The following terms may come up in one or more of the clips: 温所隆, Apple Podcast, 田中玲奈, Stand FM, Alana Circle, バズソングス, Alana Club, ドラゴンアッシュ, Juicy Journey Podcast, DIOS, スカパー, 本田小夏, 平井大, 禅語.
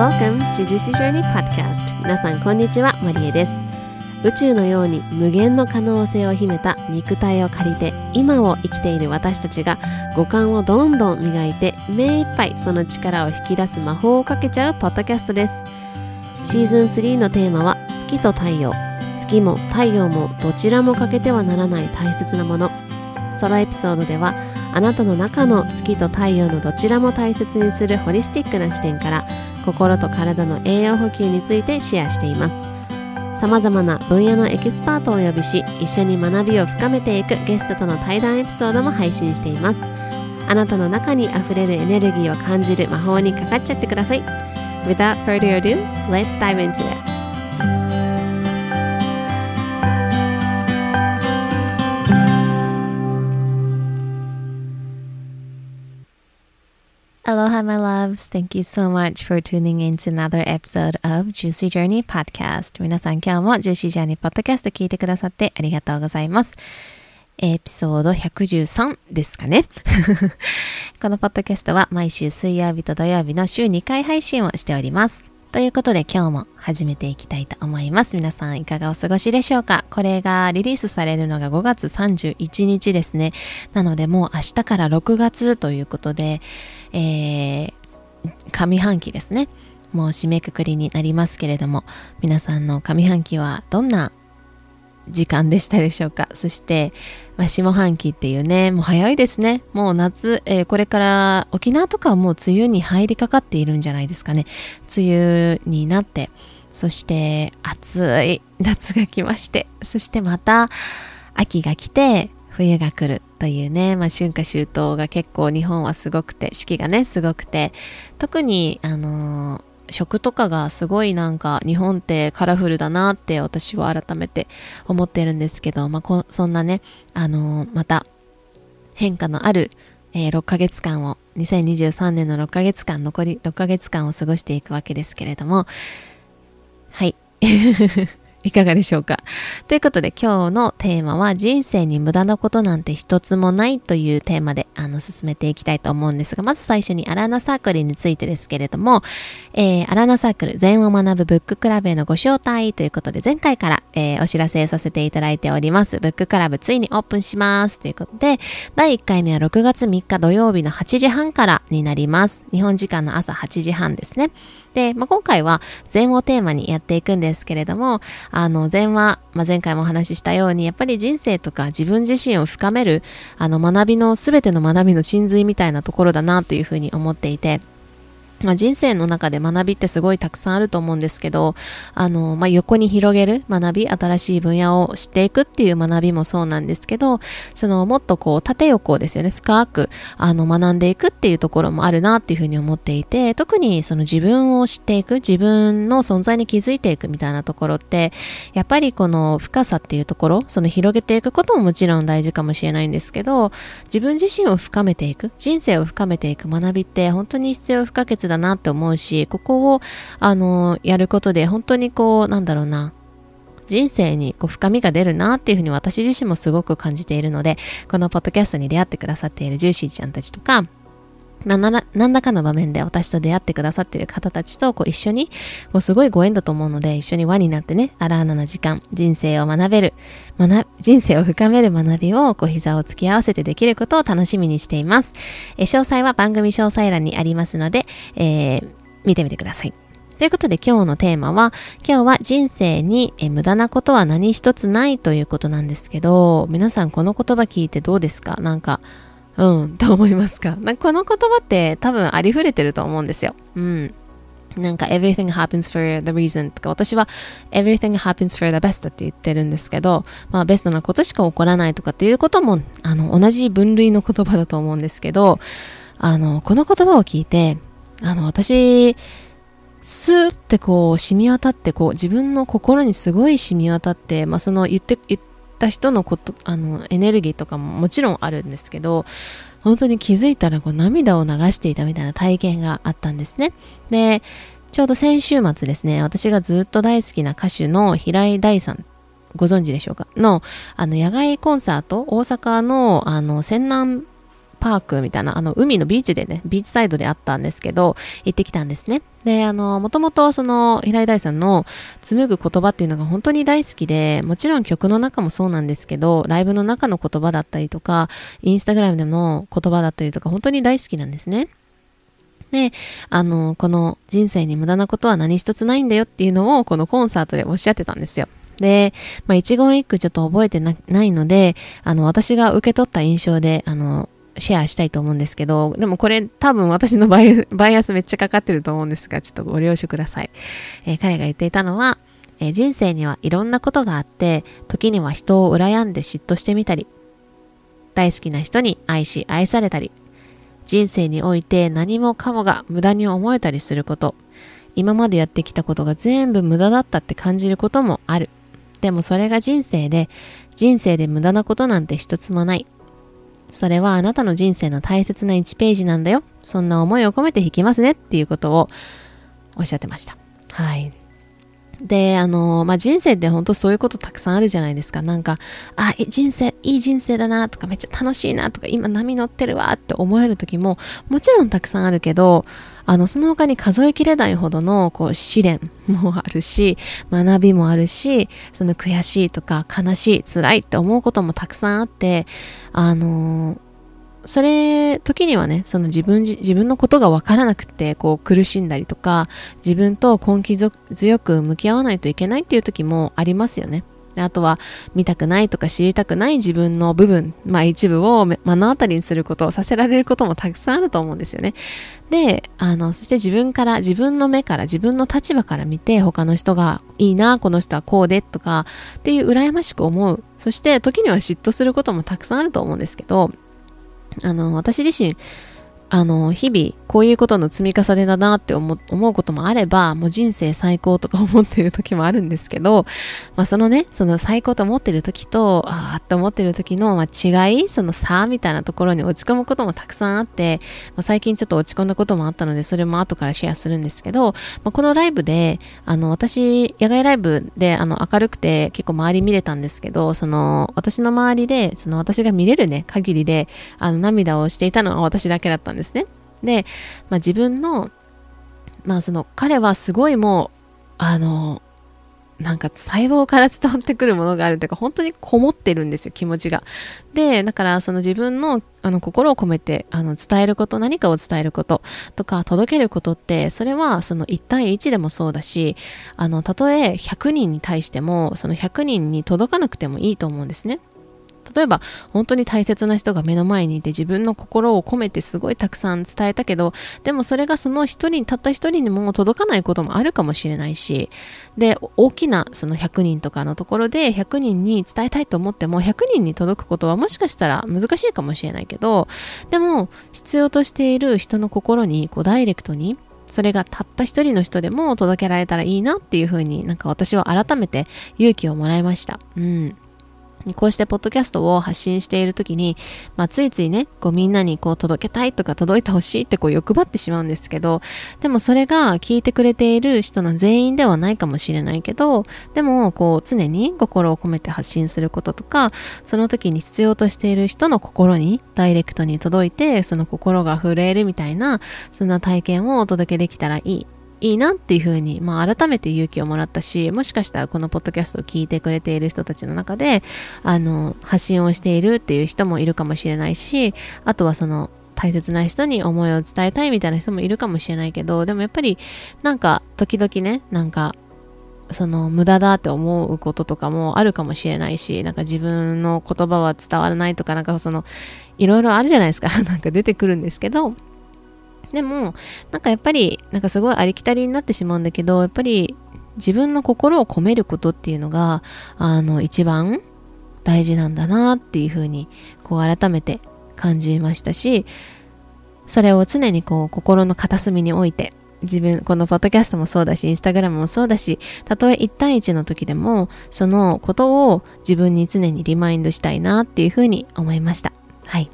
Welcome to Juicy Journey Podcast。 皆さんこんにちは、マリエです。宇宙のように無限の可能性を秘めた肉体を借りて、今を生きている私たちが五感をどんどん磨いて、目いっぱいその力を引き出す魔法をかけちゃうポッドキャストです。シーズン3のテーマは月と太陽。月も太陽もどちらも欠けてはならない大切なもの。ソロエピソードでは、あなたの中の月と太陽のどちらも大切にするホリスティックな視点から、心と体の栄養補給についてシェアしています。さまざまな分野のエキスパートをお呼びし、一緒に学びを深めていくゲストとの対談エピソードも配信しています。あなたの中にあふれるエネルギーを感じる魔法にかかっちゃってください。 Without further ado, let's dive into it。Aloha, my loves. Thank you so much for tuning in to another episode of Juicy Journey Podcast. 皆さん、今日も Juicy Journey Podcast 聞いてくださってありがとうございます。エピソード113ですかね。このポッドキャストは毎週水曜日と土曜日の週2回配信をしております。ということで、今日も始めていきたいと思います。皆さんいかがお過ごしでしょうか？これがリリースされるのが5月31日ですね。なので、もう明日から6月ということで、上半期ですね、もう締めくくりになりますけれども、皆さんの上半期はどんな時間でしたでしょうか？そして、下半期っていうね、もう早いですね。もう夏、これから沖縄とかはもう梅雨に入りかかっているんじゃないですかね。梅雨になって、そして暑い夏が来まして、そしてまた秋が来て冬が来るというね、春夏秋冬が結構日本はすごくて、四季がねすごくて、特に食とかがすごい、なんか日本ってカラフルだなって私は改めて思ってるんですけど、そんなね、また変化のある、6ヶ月間を2023年の6ヶ月間残り6ヶ月間を過ごしていくわけですけれども、はいいかがでしょうか？ということで、今日のテーマは人生に無駄なことなんて一つもないというテーマで進めていきたいと思うんですが、まず最初にアラーナサークルについてですけれども、アラーナサークル禅を学ぶブッククラブへのご招待ということで、前回から、お知らせさせていただいております。ブッククラブついにオープンしますということで、第1回目は6月3日土曜日の8時半からになります。日本時間の朝8時半ですね。で、今回は禅をテーマにやっていくんですけれども、禅は、前回もお話ししたように、やっぱり人生とか自分自身を深める、学びの、すべての学びの真髄みたいなところだなというふうに思っていて、人生の中で学びってすごいたくさんあると思うんですけど、横に広げる学び、新しい分野を知っていくっていう学びもそうなんですけど、もっと縦横ですよね、深く学んでいくっていうところもあるなっていうふうに思っていて、特に自分を知っていく、自分の存在に気づいていくみたいなところって、やっぱりこの深さっていうところ、広げていくことももちろん大事かもしれないんですけど、自分自身を深めていく、人生を深めていく学びって本当に必要不可欠だなって思うし、ここをやることで本当に人生に深みが出るなっていうふうに私自身もすごく感じているので、このポッドキャストに出会ってくださっているジューシーちゃんたちとか、何らかの場面で私と出会ってくださっている方たちと一緒に、すごいご縁だと思うので、一緒に輪になってね、アラーナな時間、人生を学べる、人生を深める学びを膝を突き合わせてできることを楽しみにしています。詳細は番組詳細欄にありますので、見てみてください。ということで、今日のテーマは、今日は人生に無駄なことは何一つないということなんですけど、皆さんこの言葉聞いてどうですか？どう思いますか？この言葉って多分ありふれてると思うんですよ。everything happens for the reason とか、私は everything happens for the best って言ってるんですけど、ベストなことしか起こらないとかっていうことも、同じ分類の言葉だと思うんですけど、この言葉を聞いて、私、スーって染み渡って、自分の心にすごい染み渡って、言った人のこと、エネルギーとかももちろんあるんですけど、本当に気づいたら涙を流していたみたいな体験があったんですね。で、ちょうど先週末ですね、私がずっと大好きな歌手の平井大さん、ご存知でしょうか？の野外コンサート、大阪の泉南パークみたいな、海のビーチでね、ビーチサイドであったんですけど、行ってきたんですね。で、もともとその平井大さんの紡ぐ言葉っていうのが本当に大好きで、もちろん曲の中もそうなんですけど、ライブの中の言葉だったりとか、インスタグラムでの言葉だったりとか、本当に大好きなんですね。で、この人生に無駄なことは何一つないんだよっていうのを、このコンサートでおっしゃってたんですよ。で、まあ、一言一句ちょっと覚えてないので、私が受け取った印象で、シェアしたいと思うんですけど、でもこれ多分私のバイアスめっちゃかかってると思うんですが、ちょっとご了承ください。彼が言っていたのは、人生にはいろんなことがあって、時には人を羨んで嫉妬してみたり、大好きな人に愛し愛されたり、人生において何もかもが無駄に思えたりすること、今までやってきたことが全部無駄だったって感じることもある。でもそれが人生で無駄なことなんて一つもない。それはあなたの人生の大切な1ページなんだよ。そんな思いを込めて弾きますねっていうことをおっしゃってました。はい。で、まあ、人生って本当そういうことたくさんあるじゃないですか。なんか、あ、いい人生だなとか、めっちゃ楽しいなとか、今波乗ってるわって思える時も、もちろんたくさんあるけど、その他に数えきれないほどの、こう、試練もあるし、学びもあるし、その悔しいとか悲しい、辛いって思うこともたくさんあって、それ、時にはね、その自分のことが分からなくて、こう苦しんだりとか、自分と根気強く向き合わないといけないっていう時もありますよね。で、あとは、見たくないとか知りたくない自分の部分、まあ一部を目の当たりにすること、させられることもたくさんあると思うんですよね。で、そして自分の目から、自分の立場から見て、他の人がいいな、この人はこうで、とか、っていう羨ましく思う。そして、時には嫉妬することもたくさんあると思うんですけど、私自身、日々、こういうことの積み重ねだなって思うこともあれば、もう人生最高とか思ってる時もあるんですけど、まあそのね、その最高と思ってる時と、ああって思ってる時の、まあ、違い、その差みたいなところに落ち込むこともたくさんあって、まあ、最近ちょっと落ち込んだこともあったので、それも後からシェアするんですけど、まあ、このライブで、私、野外ライブで、明るくて結構周り見れたんですけど、その、私の周りで、その私が見れるね、限りで、涙をしていたのは私だけだったんですね。で、まあ、自分の、まあ、その彼はすごいもうなんか細胞から伝わってくるものがあるというか、本当にこもってるんですよ、気持ちが。で、だからその自分の、心を込めて伝えること、何かを伝えることとか届けることって、それはその1対1でもそうだし、たとえ100人に対しても、その100人に届かなくてもいいと思うんですね。例えば本当に大切な人が目の前にいて、自分の心を込めてすごいたくさん伝えたけど、でもそれがその一人、たった一人にも届かないこともあるかもしれないし、で、大きなその100人とかのところで100人に伝えたいと思っても、100人に届くことはもしかしたら難しいかもしれないけど、でも必要としている人の心にこうダイレクトに、それがたった一人の人でも届けられたらいいなっていうふうに、なんか私は改めて勇気をもらいました。うん。こうしてポッドキャストを発信しているときに、まあ、ついついね、こうみんなにこう届けたいとか届いてほしいってこう欲張ってしまうんですけど、でもそれが聞いてくれている人の全員ではないかもしれないけど、でもこう常に心を込めて発信することとか、その時に必要としている人の心にダイレクトに届いて、その心が震えるみたいな、そんな体験をお届けできたらいいなっていうふうに、まあ、改めて勇気をもらったし、もしかしたらこのポッドキャストを聞いてくれている人たちの中で、発信をしているっていう人もいるかもしれないし、あとはその大切な人に思いを伝えたいみたいな人もいるかもしれないけど、でもやっぱりなんか時々ね、なんかその無駄だって思うこととかもあるかもしれないし、なんか自分の言葉は伝わらないとか、なんかそのいろいろあるじゃないですかなんか出てくるんですけど、でも、なんかやっぱり、なんかすごいありきたりになってしまうんだけど、やっぱり自分の心を込めることっていうのが、一番大事なんだなっていうふうに、こう改めて感じましたし、それを常にこう心の片隅に置いて、このポッドキャストもそうだし、インスタグラムもそうだし、たとえ1対1の時でも、そのことを自分に常にリマインドしたいなっていうふうに思いました。はい。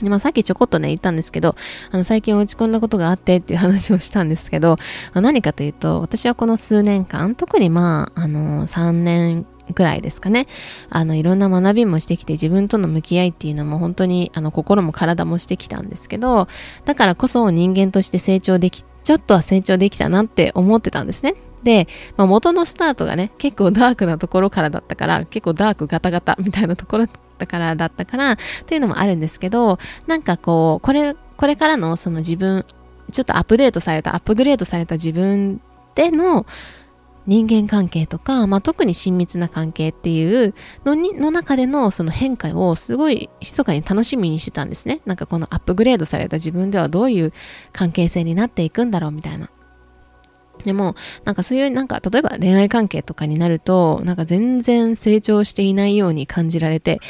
で、まあ、さっきちょこっとね言ったんですけど、最近落ち込んだことがあってっていう話をしたんですけど、何かというと、私はこの数年間、特にまあ3年くらいですかね。いろんな学びもしてきて、自分との向き合いっていうのも本当に心も体もしてきたんですけど、だからこそ人間としてちょっとは成長できたなって思ってたんですね。で、元のスタートがね、結構ダークなところからだったから、結構ダークガタガタみたいなところだったからっていうのもあるんですけど、なんかこれからのその自分、ちょっとアップグレードされた自分での人間関係とか、特に親密な関係っていうの中でのその変化をすごい密かに楽しみにしてたんですね。なんかこのアップグレードされた自分ではどういう関係性になっていくんだろうみたいな。でもなんかそういうなんか例えば恋愛関係とかになるとなんか全然成長していないように感じられて、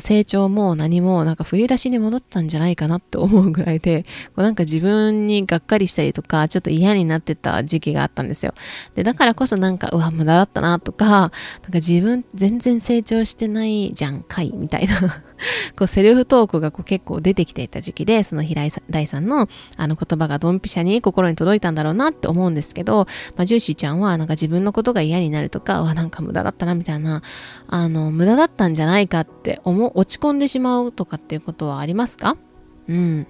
成長も何もなんか振り出しに戻ったんじゃないかなって思うぐらいで、なんか自分にがっかりしたりとかちょっと嫌になってた時期があったんですよ。でだからこそなんかうわ無駄だったなとか、なんか自分全然成長してないじゃんかいみたいなセルフトークが結構出てきていた時期で、その平井大さんの言葉がドンピシャに心に届いたんだろうなって思うんですけど、ジューシーちゃんはなんか自分のことが嫌になるとか、なんか無駄だったなみたいな、無駄だったんじゃないかって落ち込んでしまうとかっていうことはありますか？うん。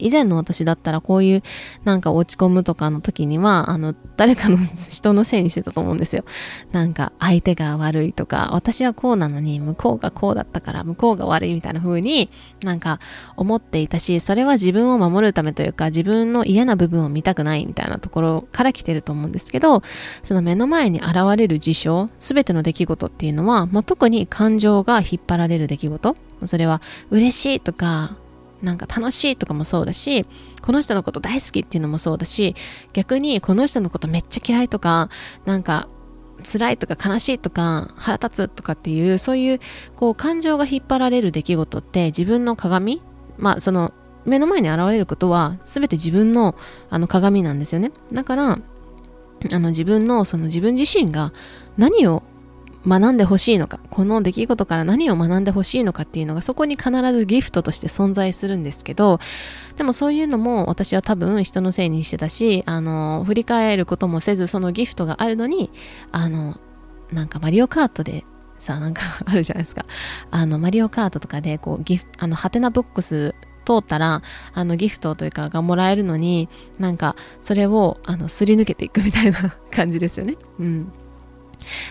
以前の私だったらこういうなんか落ち込むとかの時には誰かの人のせいにしてたと思うんですよ。なんか相手が悪いとか、私はこうなのに向こうがこうだったから向こうが悪いみたいな風になんか思っていたし、それは自分を守るためというか自分の嫌な部分を見たくないみたいなところから来てると思うんですけど、その目の前に現れる事象、すべての出来事っていうのは、特に感情が引っ張られる出来事、それは嬉しいとかなんか楽しいとかもそうだし、この人のこと大好きっていうのもそうだし、逆にこの人のことめっちゃ嫌いとか、なんか辛いとか悲しいとか腹立つとかっていう、そういう感情が引っ張られる出来事って自分の鏡、その目の前に現れることは全て自分の鏡なんですよね。だから自分自身が何を学んでほしいのか、この出来事から何を学んでほしいのかっていうのがそこに必ずギフトとして存在するんですけど、でもそういうのも私は多分人のせいにしてたし、振り返ることもせず、そのギフトがあるのになんかマリオカートでさ、なんかあるじゃないですか、マリオカートとかでハテナボックス通ったらギフトというかがもらえるのに、なんかそれをすり抜けていくみたいな感じですよね。うん、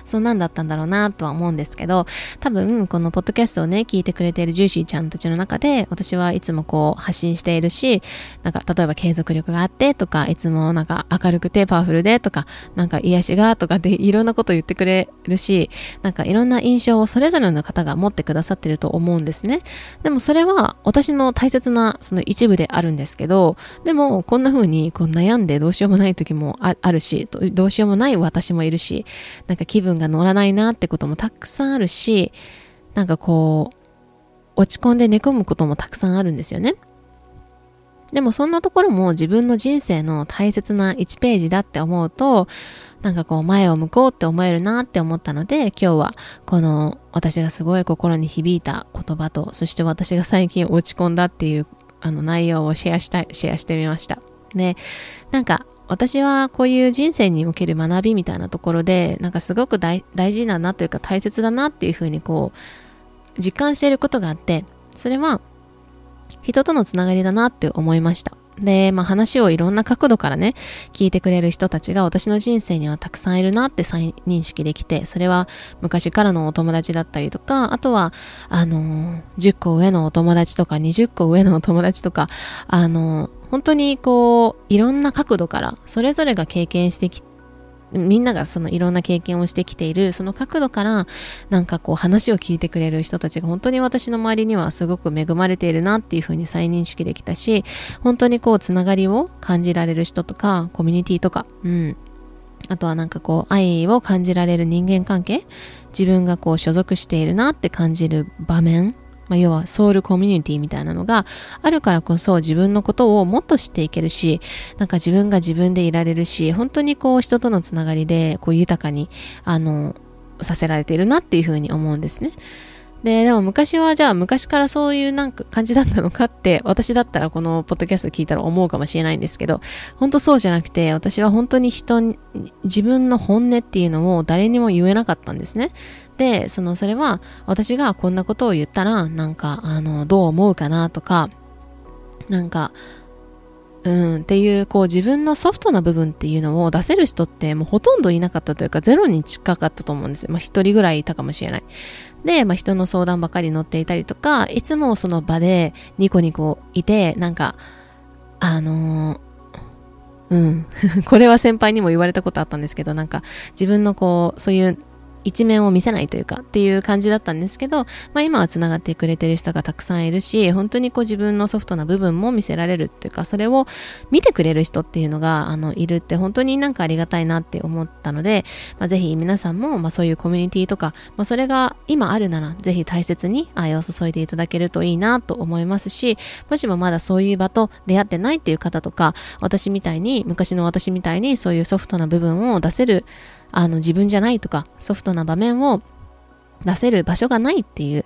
そんなんだったんだろうなとは思うんですけど、多分このポッドキャストをね聞いてくれているジューシーちゃんたちの中で、私はいつも発信しているし、なんか例えば継続力があってとか、いつもなんか明るくてパワフルでとか、なんか癒しがとかでいろんなこと言ってくれるし、なんかいろんな印象をそれぞれの方が持ってくださってると思うんですね。でもそれは私の大切なその一部であるんですけど、でもこんな風に悩んでどうしようもない時もあるし、どうしようもない私もいるし、なんか気分が乗らないなってこともたくさんあるし、なんか落ち込んで寝込むこともたくさんあるんですよね。でもそんなところも自分の人生の大切な1ページだって思うと、なんか前を向こうって思えるなって思ったので、今日はこの私がすごい心に響いた言葉と、そして私が最近落ち込んだっていう内容をシェアしてみました。で、なんか私はこういう人生における学びみたいなところで、なんかすごく大事だなというか大切だなっていうふうに実感していることがあって、それは人とのつながりだなって思いました。で、話をいろんな角度からね、聞いてくれる人たちが私の人生にはたくさんいるなって再認識できて、それは昔からのお友達だったりとか、あとは、10個上のお友達とか、20個上のお友達とか、本当にいろんな角度からそれぞれが経験してきて、みんながそのいろんな経験をしてきているその角度からなんか話を聞いてくれる人たちが本当に私の周りにはすごく恵まれているなっていうふうに再認識できたし、本当につながりを感じられる人とかコミュニティとか、うん、あとはなんか愛を感じられる人間関係、自分が所属しているなって感じる場面、要はソウルコミュニティみたいなのがあるからこそ自分のことをもっと知っていけるし、なんか自分が自分でいられるし、本当に人とのつながりで豊かにさせられているなっていうふうに思うんですね。でも昔はじゃあ昔からそういうなんか感じだったのかって私だったらこのポッドキャスト聞いたら思うかもしれないんですけど、本当そうじゃなくて、私は本当に自分の本音っていうのを誰にも言えなかったんですね。で、それは私がこんなことを言ったらなんかどう思うかなとか、なんかっていうこう自分のソフトな部分っていうのを出せる人ってもうほとんどいなかったというか、ゼロに近かったと思うんですよ。一人ぐらいいたかもしれない。で、人の相談ばかり乗っていたりとか、いつもその場でニコニコいて、なんかこれは先輩にも言われたことあったんですけど、なんか自分のこうそういう一面を見せないというかっていう感じだったんですけど、今はつながってくれてる人がたくさんいるし、本当にこう自分のソフトな部分も見せられるっていうか、それを見てくれる人っていうのがいるって本当になんかありがたいなって思ったので、ぜひ皆さんも、そういうコミュニティとか、それが今あるならぜひ大切に愛を注いでいただけるといいなと思いますし、もしもまだそういう場と出会ってないっていう方とか、私みたいに昔の私みたいにそういうソフトな部分を出せる自分じゃないとか、ソフトな場面を出せる場所がないっていう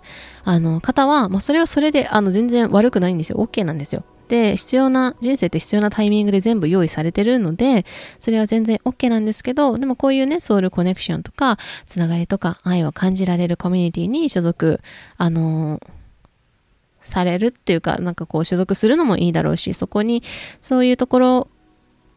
方は、それはそれで全然悪くないんですよ。 OK なんですよ。で、人生って必要なタイミングで全部用意されてるので、それは全然 OK なんですけど、でもこういうね、ソウルコネクションとかつながりとか愛を感じられるコミュニティに所属されるっていうか、なんかこう所属するのもいいだろうし、そこにそういうところ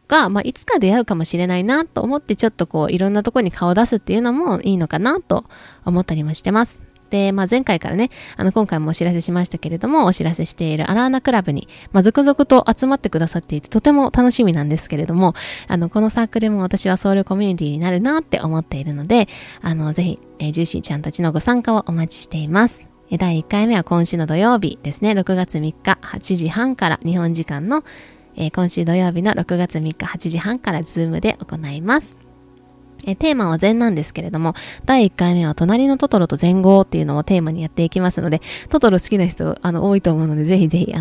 が、いつか出会うかもしれないなと思って、ちょっとこういろんなところに顔を出すっていうのもいいのかなと思ったりもしてます。で、前回からね、今回もお知らせしましたけれども、お知らせしているアラーナクラブに、続々と集まってくださっていて、とても楽しみなんですけれども、このサークルも私はソウルコミュニティになるなって思っているので、ぜひ、ジューシーちゃんたちのご参加をお待ちしています。第1回目は今週の土曜日ですね、6月3日8時半から日本時間の今週土曜日の6月3日8時半からズームで行います。テーマは禅なんですけれども、第1回目は隣のトトロと禅語っていうのをテーマにやっていきますので、トトロ好きな人多いと思うので、ぜひぜひ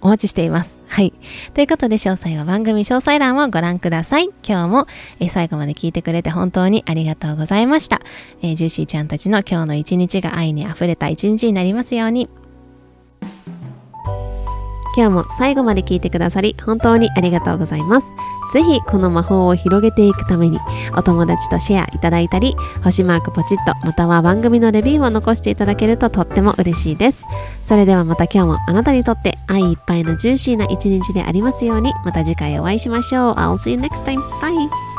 お待ちしています。はい。ということで、詳細は番組詳細欄をご覧ください。今日も最後まで聞いてくれて本当にありがとうございました。ジューシーちゃんたちの今日の一日が愛にあふれた一日になりますように。今日も最後まで聞いてくださり本当にありがとうございます。ぜひこの魔法を広げていくために、お友達とシェアいただいたり、星マークポチッと、または番組のレビューを残していただけるととっても嬉しいです。それではまた今日もあなたにとって愛いっぱいのジューシーな一日でありますように。また次回お会いしましょう。I'll see you next time. Bye!